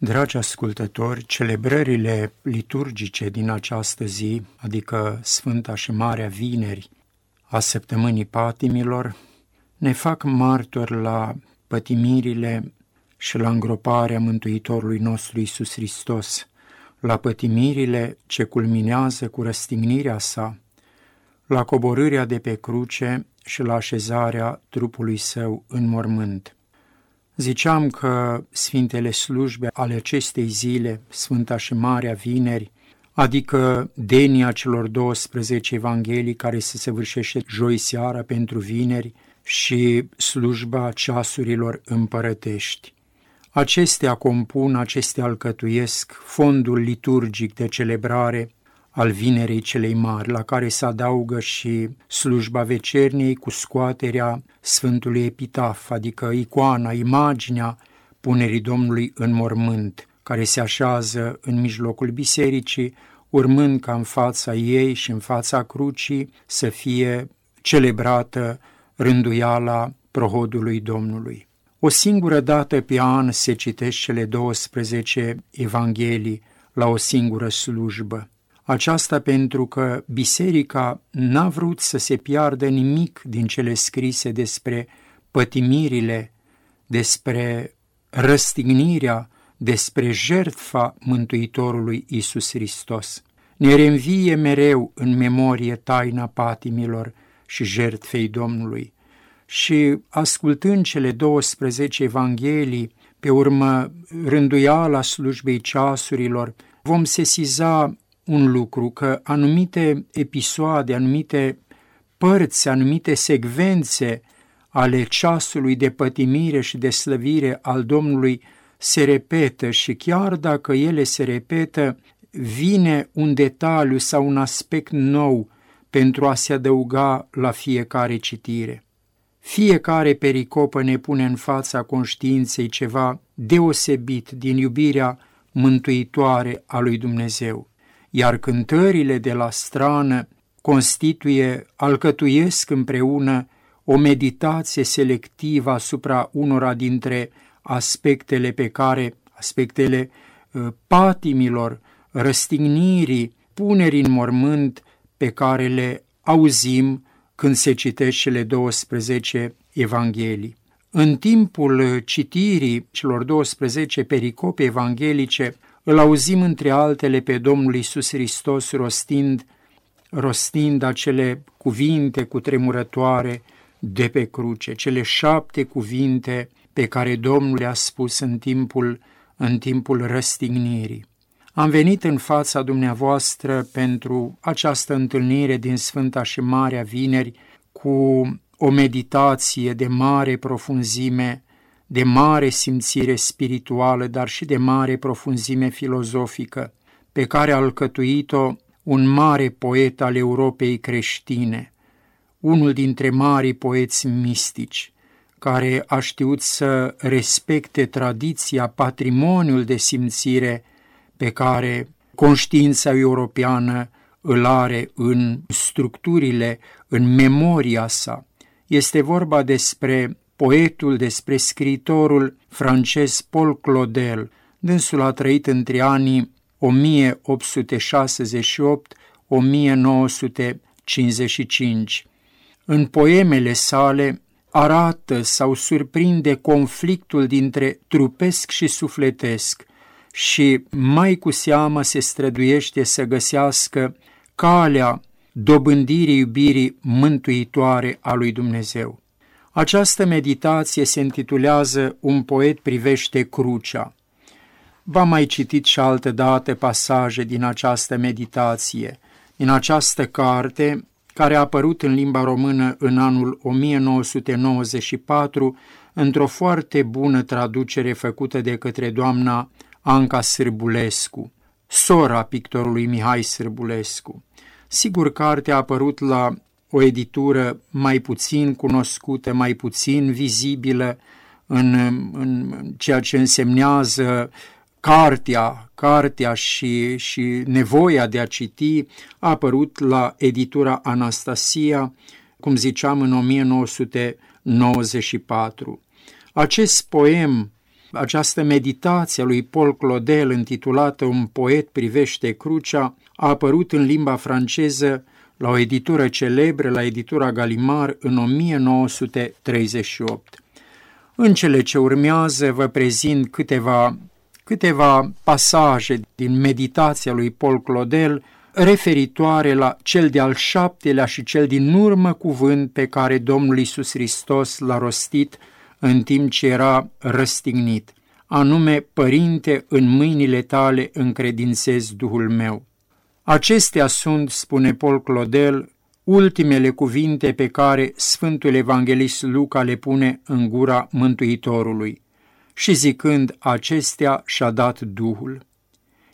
Dragi ascultători, celebrările liturgice din această zi, adică Sfânta și Marea Vineri a Săptămânii Patimilor, ne fac martori la pătimirile și la îngroparea Mântuitorului nostru Iisus Hristos, la pătimirile ce culminează cu răstignirea sa, la coborârea de pe cruce și la așezarea trupului său în mormânt. Ziceam că sfintele slujbe ale acestei zile, Sfânta și Marea Vineri, adică denia celor 12 evanghelii care se săvârșește joi seara pentru vineri și slujba ceasurilor împărătești. Acestea compun, acestea alcătuiesc fondul liturgic de celebrare al Vinerei Celei Mari, la care se adaugă și slujba vecerniei cu scoaterea Sfântului Epitaf, adică icoana, imaginea punerii Domnului în mormânt, care se așează în mijlocul bisericii, urmând ca în fața ei și în fața crucii să fie celebrată rânduiala Prohodului Domnului. O singură dată pe an se citește cele 12 evanghelii la o singură slujbă. Aceasta pentru că biserica n-a vrut să se piardă nimic din cele scrise despre pătimirile, despre răstignirea, despre jertfa Mântuitorului Iisus Hristos. Ne reînvie mereu în memorie taina patimilor și jertfei Domnului. Și ascultând cele 12 evanghelii, pe urmă rânduiala slujbei ceasurilor, vom sesiza un lucru, că anumite episoade, anumite părți, anumite secvențe ale ceasului de pătimire și de slăvire al Domnului se repetă și chiar dacă ele se repetă, vine un detaliu sau un aspect nou pentru a se adăuga la fiecare citire. Fiecare pericopă ne pune în fața conștiinței ceva deosebit din iubirea mântuitoare a lui Dumnezeu. Iar cântările de la strană alcătuiesc împreună o meditație selectivă asupra unora dintre aspectele pe care, aspectele patimilor, răstignirii, punerii în mormânt pe care le auzim când se citește cele 12 evanghelii. În timpul citirii celor 12 pericope evanghelice, îl auzim între altele pe Domnul Iisus Hristos rostind acele cuvinte cutremurătoare de pe cruce, cele 7 cuvinte pe care Domnul le-a spus în timpul răstignirii. Am venit în fața dumneavoastră pentru această întâlnire din Sfânta și Marea Vineri cu o meditație de mare profunzime, de mare simțire spirituală, dar și de mare profunzime filozofică, pe care a alcătuit-o un mare poet al Europei creștine, unul dintre marii poeți mistici, care a știut să respecte tradiția, patrimoniul de simțire pe care conștiința europeană îl are în structurile, în memoria sa. Este vorba despre poetul, despre scriitorul francez Paul Claudel. Dânsul a trăit între anii 1868-1955. În poemele sale arată sau surprinde conflictul dintre trupesc și sufletesc și mai cu seamă se străduiește să găsească calea dobândirii iubirii mântuitoare a lui Dumnezeu. Această meditație se intitulează Un poet privește crucea. V-am mai citit și altădată pasaje din această meditație, din această carte care a apărut în limba română în anul 1994 într-o foarte bună traducere făcută de către doamna Anca Sârbulescu, sora pictorului Mihai Sârbulescu. Sigur, cartea a apărut la o editură mai puțin cunoscută, mai puțin vizibilă în ceea ce însemnează cartea și nevoia de a citi, a apărut la editura Anastasia, cum ziceam, în 1994. Acest poem Această meditație a lui Paul Claudel, intitulată Un poet privește crucea, a apărut în limba franceză la o editură celebră, la editura Galimard, în 1938. În cele ce urmează vă prezint câteva pasaje din meditația lui Paul Claudel referitoare la cel de-al șaptelea și cel din urmă cuvânt pe care Domnul Iisus Hristos l-a rostit în timp ce era răstignit, anume: Părinte, în mâinile tale încredințez Duhul meu. Acestea sunt, spune Paul Claudel, ultimele cuvinte pe care Sfântul Evanghelist Luca le pune în gura Mântuitorului. Și zicând acestea, și-a dat Duhul.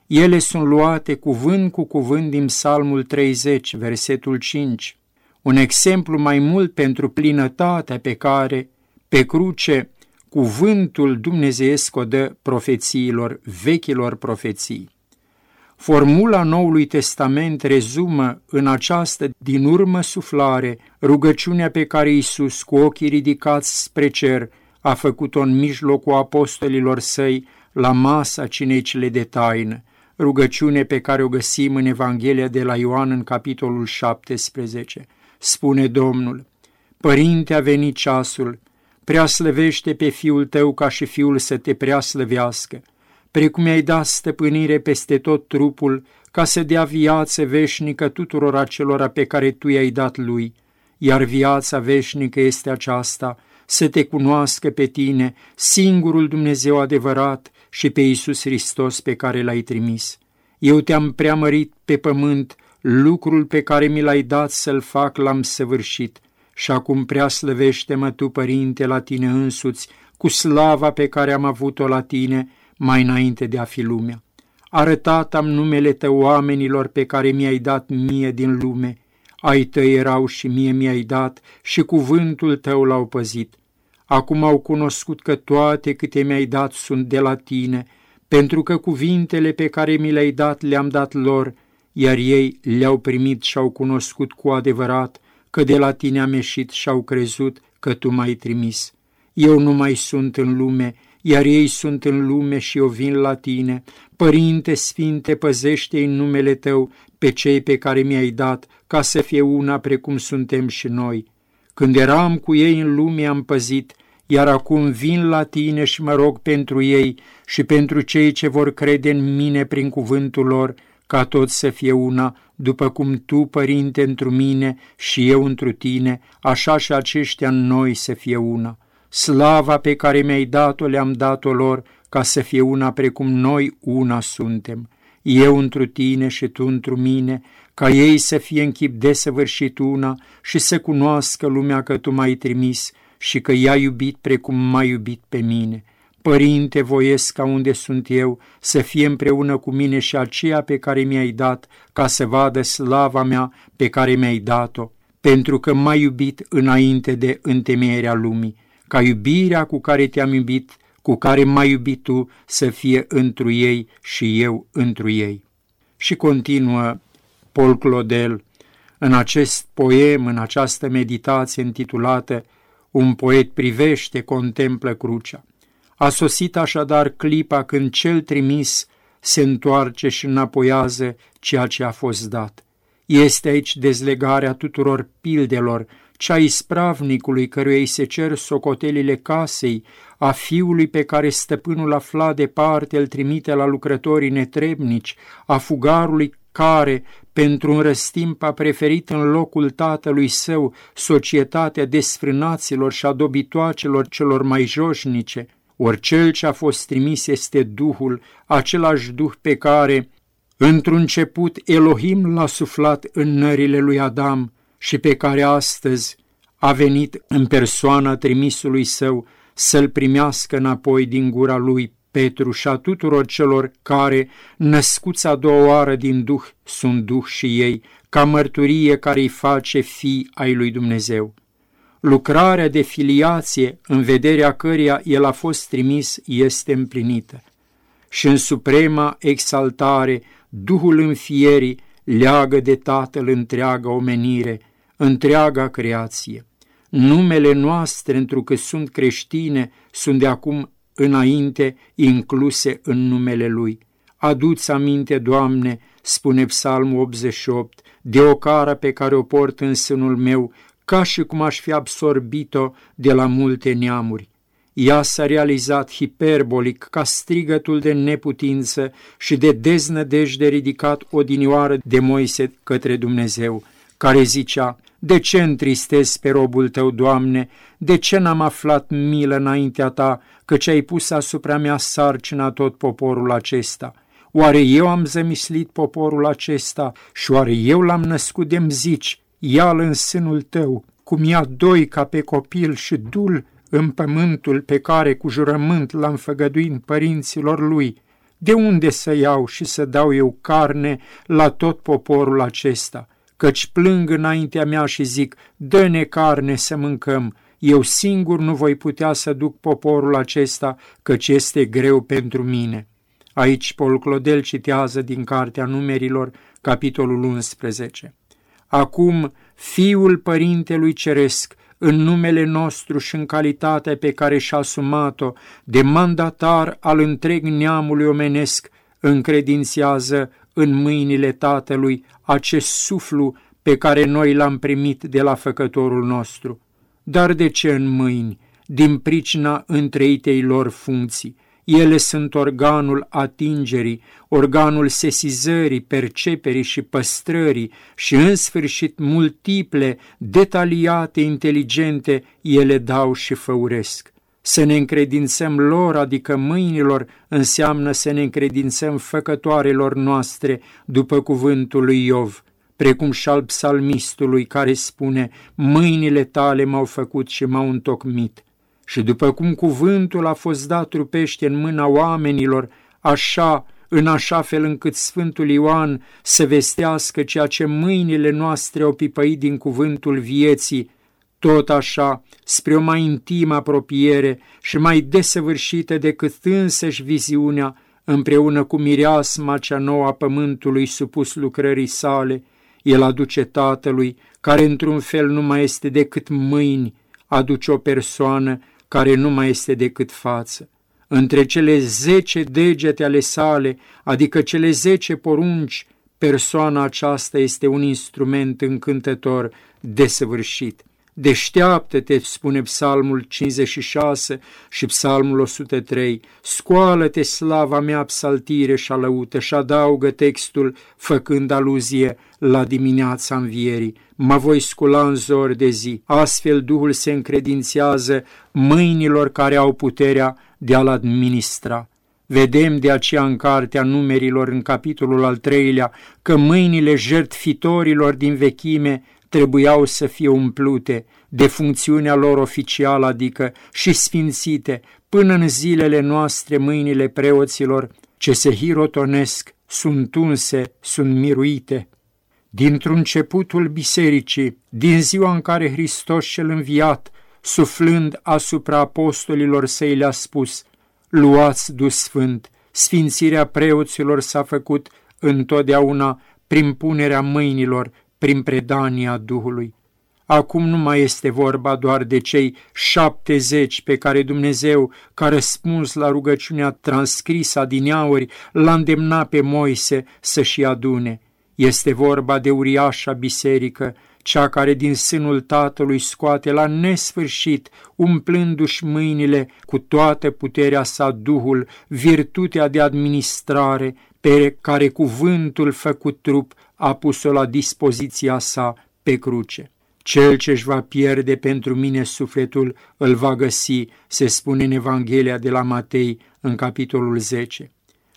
Ele sunt luate cuvânt cu cuvânt din Psalmul 30, versetul 5, un exemplu mai mult pentru plinătatea pe care, pe cruce, cuvântul dumnezeiesc o dă profețiilor, vechilor profeții. Formula Noului Testament rezumă în această din urmă suflare rugăciunea pe care Iisus, cu ochii ridicați spre cer, a făcut-o în mijlocul apostolilor săi la masa cinei cele de taină, rugăciune pe care o găsim în Evanghelia de la Ioan în capitolul 17. Spune Domnul: Părinte, a venit ceasul, preaslăvește pe Fiul tău ca și Fiul să te preaslăvească, precum i-ai dat stăpânire peste tot trupul, ca să dea viață veșnică tuturor acelora pe care tu i-ai dat lui, iar viața veșnică este aceasta: să te cunoască pe tine, singurul Dumnezeu adevărat, și pe Iisus Hristos pe care l-ai trimis. Eu te-am preamărit pe pământ, lucrul pe care mi l-ai dat să-l fac l-am săvârșit, și acum preaslăvește-mă tu, Părinte, la tine însuți, cu slava pe care am avut-o la tine mai înainte de a fi lumea. Arătat am numele tău oamenilor pe care mi-ai dat mie din lume. Ai tăi erau și mie mi-ai dat și cuvântul tău l-au păzit. Acum au cunoscut că toate câte mi-ai dat sunt de la tine, pentru că cuvintele pe care mi le-ai dat le-am dat lor, iar ei le-au primit și au cunoscut cu adevărat că de la tine am ieșit și au crezut că tu m-ai trimis. Eu nu mai sunt în lume, iar ei sunt în lume și eu vin la tine. Părinte Sfinte, păzește-i în numele tău pe cei pe care mi-ai dat, ca să fie una precum suntem și noi. Când eram cu ei în lume am păzit, iar acum vin la tine și mă rog pentru ei și pentru cei ce vor crede în mine prin cuvântul lor, ca toți să fie una, după cum tu, Părinte, întru mine și eu întru tine, așa și aceștia în noi să fie una. Slava pe care mi-ai dat-o le-am dat-o lor, ca să fie una precum noi una suntem. Eu întru tine și tu întru mine, ca ei să fie în chip desăvârșit una și să cunoască lumea că tu m-ai trimis și că i-ai iubit precum m-ai iubit pe mine. Părinte, voiesc ca unde sunt eu să fie împreună cu mine și aceea pe care mi-ai dat, ca să vadă slava mea pe care mi-ai dat-o, pentru că m-ai iubit înainte de întemeierea lumii, ca iubirea cu care te-am iubit, cu care m-ai iubit tu, să fie întru ei și eu întru ei. Și continuă Paul Claudel în acest poem, în această meditație intitulată Un poet privește, contemplă crucea. A sosit așadar clipa când cel trimis se întoarce și înapoiază ceea ce a fost dat. Este aici dezlegarea tuturor pildelor, cea ispravnicului căruia îi se cer socotelile casei, a fiului pe care stăpânul afla departe îl trimite la lucrătorii netrebnici, a fugarului care, pentru un răstimp, a preferit în locul tatălui său societatea desfrânaților și a dobitoacelor celor mai joșnice. Ori cel ce a fost trimis este Duhul, același Duh pe care, într-un început, Elohim l-a suflat în nările lui Adam și pe care astăzi a venit în persoana trimisului său să-l primească înapoi din gura lui Petru și a tuturor celor care, născuți a doua oară din Duh, sunt Duh și ei, ca mărturie care îi face fii ai lui Dumnezeu. Lucrarea de filiație, în vederea căreia el a fost trimis, este împlinită. Și în suprema exaltare, Duhul înfierii leagă de Tatăl întreaga omenire, întreaga creație. Numele noastre, întrucât sunt creștine, sunt de acum înainte incluse în numele Lui. Adu-ți aminte, Doamne, spune Psalmul 88, de ocara pe care o port în sânul meu, ca și cum aș fi absorbit-o de la multe neamuri. Ea s-a realizat hiperbolic ca strigătul de neputință și de deznădejde ridicat odinioară de Moise către Dumnezeu, care zicea: de ce întristezi pe robul tău, Doamne? De ce n-am aflat milă înaintea ta, căci ai pus asupra mea sarcina tot poporul acesta? Oare eu am zămislit poporul acesta și oare eu l-am născut de-mi zici, ia-l în sânul tău, cum ia doi ca pe copil și dul în pământul pe care cu jurământ l-am făgăduit părinților lui? De unde să iau și să dau eu carne la tot poporul acesta? Căci plâng înaintea mea și zic: dă-ne carne să mâncăm, eu singur nu voi putea să duc poporul acesta, căci este greu pentru mine. Aici Paul Claudel citează din Cartea Numerilor, capitolul 11. Acum, Fiul Părintelui Ceresc, în numele nostru și în calitatea pe care și-a asumat-o de mandatar al întreg neamului omenesc, încredințează în mâinile Tatălui acest suflu pe care noi l-am primit de la Făcătorul nostru. Dar de ce în mâini? Din pricina întreitei lor funcții. Ele sunt organul atingerii, organul sesizării, perceperii și păstrării și, în sfârșit, multiple, detaliate, inteligente, ele dau și făuresc. Să ne încredințăm lor, adică mâinilor, înseamnă să ne încredințăm făcătoarelor noastre, după cuvântul lui Iov, precum și al psalmistului care spune: mâinile tale m-au făcut și m-au întocmit. Și după cum cuvântul a fost dat trupește în mâna oamenilor, așa, în așa fel încât Sfântul Ioan să vestească ceea ce mâinile noastre au pipăit din cuvântul vieții, tot așa, spre o mai intimă apropiere și mai desăvârșită decât însăși viziunea, împreună cu mireasma cea nouă a pământului supus lucrării sale, el aduce Tatălui, care într-un fel nu mai este decât mâini, aduce o persoană care nu mai este decât față. Între cele 10 degete ale sale, adică cele 10 porunci, persoana aceasta este un instrument încântător, desăvârșit. Deșteaptă-te, spune Psalmul 56 și Psalmul 103, scoală-te, slava mea, psaltire și alăută, și adaugă textul făcând aluzie la dimineața învierii: mă voi scula în zori de zi. Astfel Duhul se încredințează mâinilor care au puterea de a-L administra. Vedem de aceea în Cartea Numerilor, în capitolul al 3-lea, că mâinile jertfitorilor din vechime trebuiau să fie umplute de funcțiunea lor oficială, adică și sfințite, până în zilele noastre mâinile preoților ce se hirotonesc, sunt unse, sunt miruite. Dintr-un începutul bisericii, din ziua în care Hristos cel înviat, suflând asupra apostolilor săi, le-a spus: luați Duh Sfânt, sfințirea preoților s-a făcut întotdeauna prin punerea mâinilor, prin predania Duhului. Acum nu mai este vorba doar de cei 70 pe care Dumnezeu, ca răspuns la rugăciunea transcrisă adineauri, l-a îndemnat pe Moise să-și adune. Este vorba de uriașa biserică, cea care din sânul Tatălui scoate la nesfârșit, umplându-și mâinile cu toată puterea sa, Duhul, virtutea de administrare pe care cuvântul făcut trup a pus-o la dispoziția sa pe cruce. Cel ce își va pierde pentru mine sufletul îl va găsi, se spune în Evanghelia de la Matei, în capitolul 10.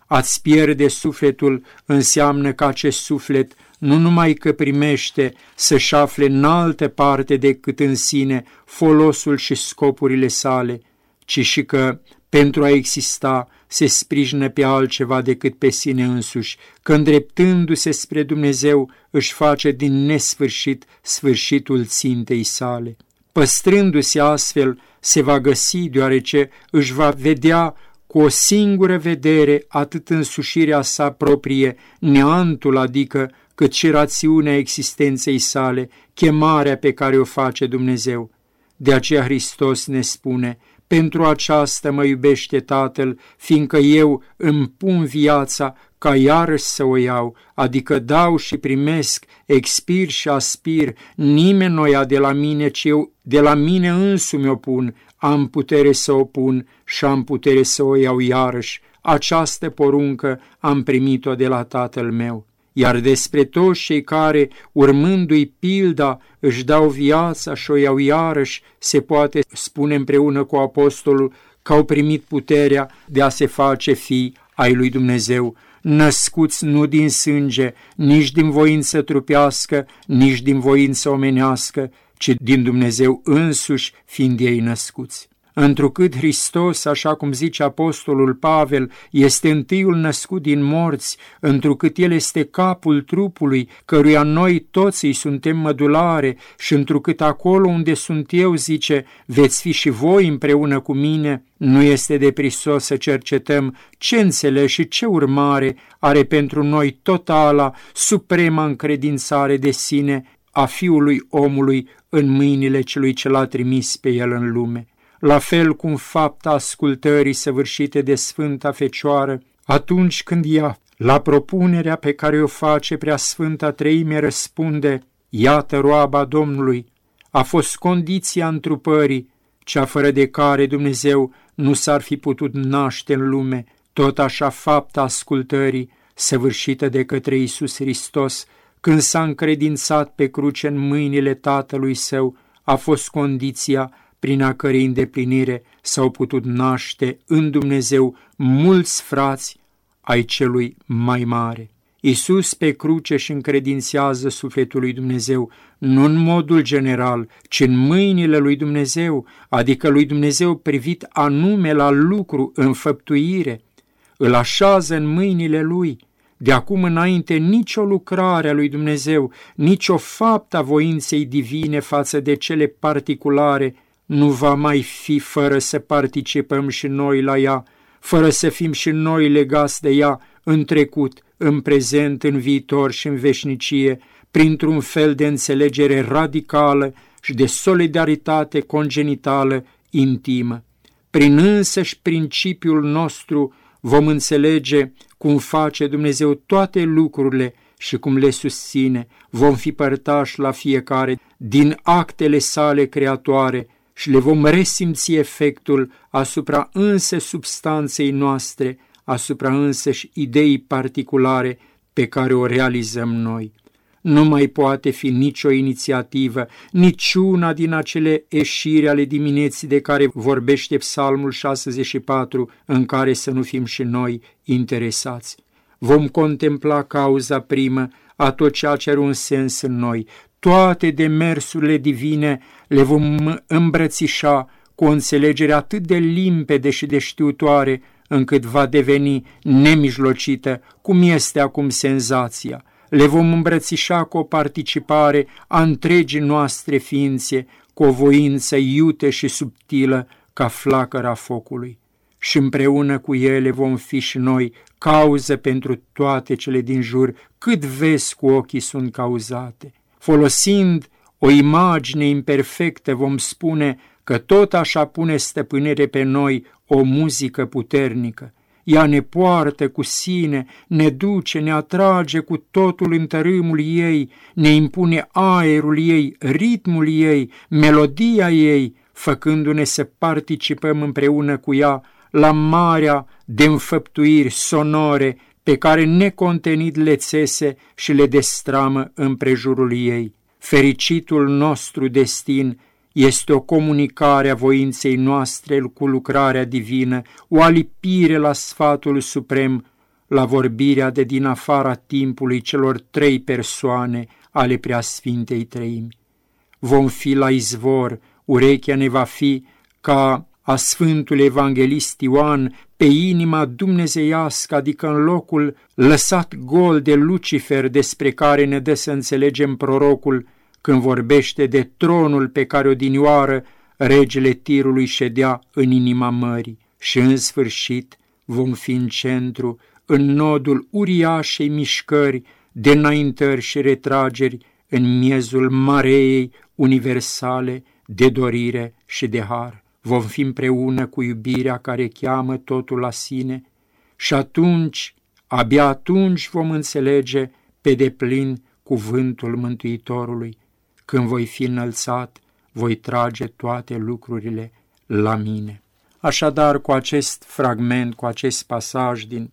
A-ți pierde sufletul înseamnă că acest suflet nu numai că primește să-și afle în altă parte decât în sine folosul și scopurile sale, ci și că, pentru a exista, se sprijină pe altceva decât pe sine însuși, că îndreptându-se spre Dumnezeu își face din nesfârșit sfârșitul țintei sale. Păstrându-se astfel, se va găsi, deoarece își va vedea cu o singură vedere atât însușirea sa proprie, neantul, adică, cât și rațiunea existenței sale, chemarea pe care o face Dumnezeu. De aceea Hristos ne spune: Pentru aceasta mă iubește Tatăl, fiindcă eu îmi pun viața ca iarăși să o iau, adică dau și primesc, expir și aspir, nimeni nu o ia de la mine, ci eu de la mine însumi o pun, am putere să o pun și am putere să o iau iarăși. Această poruncă am primit-o de la Tatăl meu. Iar despre toți cei care, urmându-i pilda, își dau viața și o iau iarăși, se poate spune împreună cu apostolul că au primit puterea de a se face fii ai lui Dumnezeu, născuți nu din sânge, nici din voință trupească, nici din voință omenească, ci din Dumnezeu însuși, fiind ei născuți. Întrucât Hristos, așa cum zice apostolul Pavel, este întâiul născut din morți, întrucât El este capul trupului, căruia noi toți îi suntem mădulare, și întrucât acolo unde sunt eu, zice, veți fi și voi împreună cu mine, nu este deprisos să cercetăm ce înțeles și ce urmare are pentru noi totala, suprema încredințare de sine a Fiului omului în mâinile celui ce l-a trimis pe El în lume. La fel cum fapta ascultării săvârșite de Sfânta Fecioară, atunci când ea, la propunerea pe care o face Preasfânta Treime, răspunde, iată roaba Domnului, a fost condiția întrupării, cea fără de care Dumnezeu nu s-ar fi putut naște în lume. Tot așa fapta ascultării, săvârșită de către Iisus Hristos, când s-a încredințat pe cruce în mâinile Tatălui Său, a fost condiția prin a cărei îndeplinire s-au putut naște în Dumnezeu mulți frați ai celui mai mare. Iisus pe cruce își încredințează sufletul lui Dumnezeu, nu în modul general, ci în mâinile lui Dumnezeu, adică lui Dumnezeu privit anume la lucru, în făptuire. Îl așează în mâinile lui. De acum înainte nicio lucrare a lui Dumnezeu, nicio faptă a voinței divine față de cele particulare nu va mai fi fără să participăm și noi la ea, fără să fim și noi legați de ea în trecut, în prezent, în viitor și în veșnicie, printr-un fel de înțelegere radicală și de solidaritate congenitală intimă. Prin însăși principiul nostru vom înțelege cum face Dumnezeu toate lucrurile și cum le susține, vom fi părtași la fiecare din actele sale creatoare și le vom resimți efectul asupra însă substanței noastre, asupra însăși ideii particulare pe care o realizăm noi. Nu mai poate fi nicio inițiativă, niciuna din acele ieșiri ale dimineții de care vorbește Psalmul 64, în care să nu fim și noi interesați. Vom contempla cauza primă a tot ceea ce are un sens în noi. Toate demersurile divine le vom îmbrățișa cu o înțelegere atât de limpede și de știutoare, încât va deveni nemijlocită, cum este acum senzația. Le vom îmbrățișa cu o participare a întregii noastre ființe, cu o voință iute și subtilă ca flacăra focului. Și împreună cu ele vom fi și noi cauză pentru toate cele din jur, cât vezi cu ochii sunt cauzate. Folosind o imagine imperfectă vom spune că tot așa pune stăpânire pe noi o muzică puternică. Ea ne poartă cu sine, ne duce, ne atrage cu totul în tărâmul ei, ne impune aerul ei, ritmul ei, melodia ei, făcându-ne să participăm împreună cu ea la marea de înfăptuiri sonore pe care necontenit le țese și le destramă împrejurul ei. Fericitul nostru destin este o comunicare a voinței noastre cu lucrarea divină, o alipire la sfatul suprem, la vorbirea de din afara timpului celor trei persoane ale Preasfintei Treimi. Vom fi la izvor, urechea ne va fi ca a Sfântului Evanghelist Ioan, pe inima dumnezeiască, adică în locul lăsat gol de Lucifer, despre care ne dă să înțelegem prorocul când vorbește de tronul pe care odinioară regele Tirului ședea în inima mării. Și în sfârșit vom fi în centru, în nodul uriașei mișcări de înaintări și retrageri, în miezul mareei universale de dorire și de har. vom fi împreună cu iubirea care cheamă totul la sine și atunci, abia atunci vom înțelege pe deplin cuvântul Mântuitorului. Când voi fi înălțat, voi trage toate lucrurile la mine. Așadar, cu acest fragment, cu acest pasaj din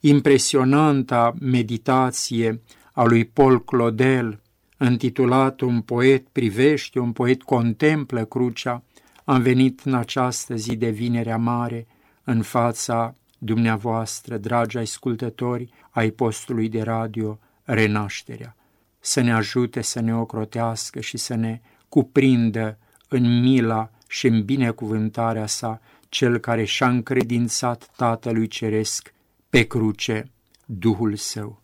impresionanta meditație a lui Paul Claudel, intitulat Un poet privește, un poet contemplă crucea, am venit în această zi de Vinerea Mare în fața dumneavoastră, dragi ascultători ai postului de radio Renașterea. Să ne ajute, să ne ocrotească și să ne cuprindă în mila și în binecuvântarea sa cel care și-a încredințat Tatălui Ceresc pe cruce Duhul Său.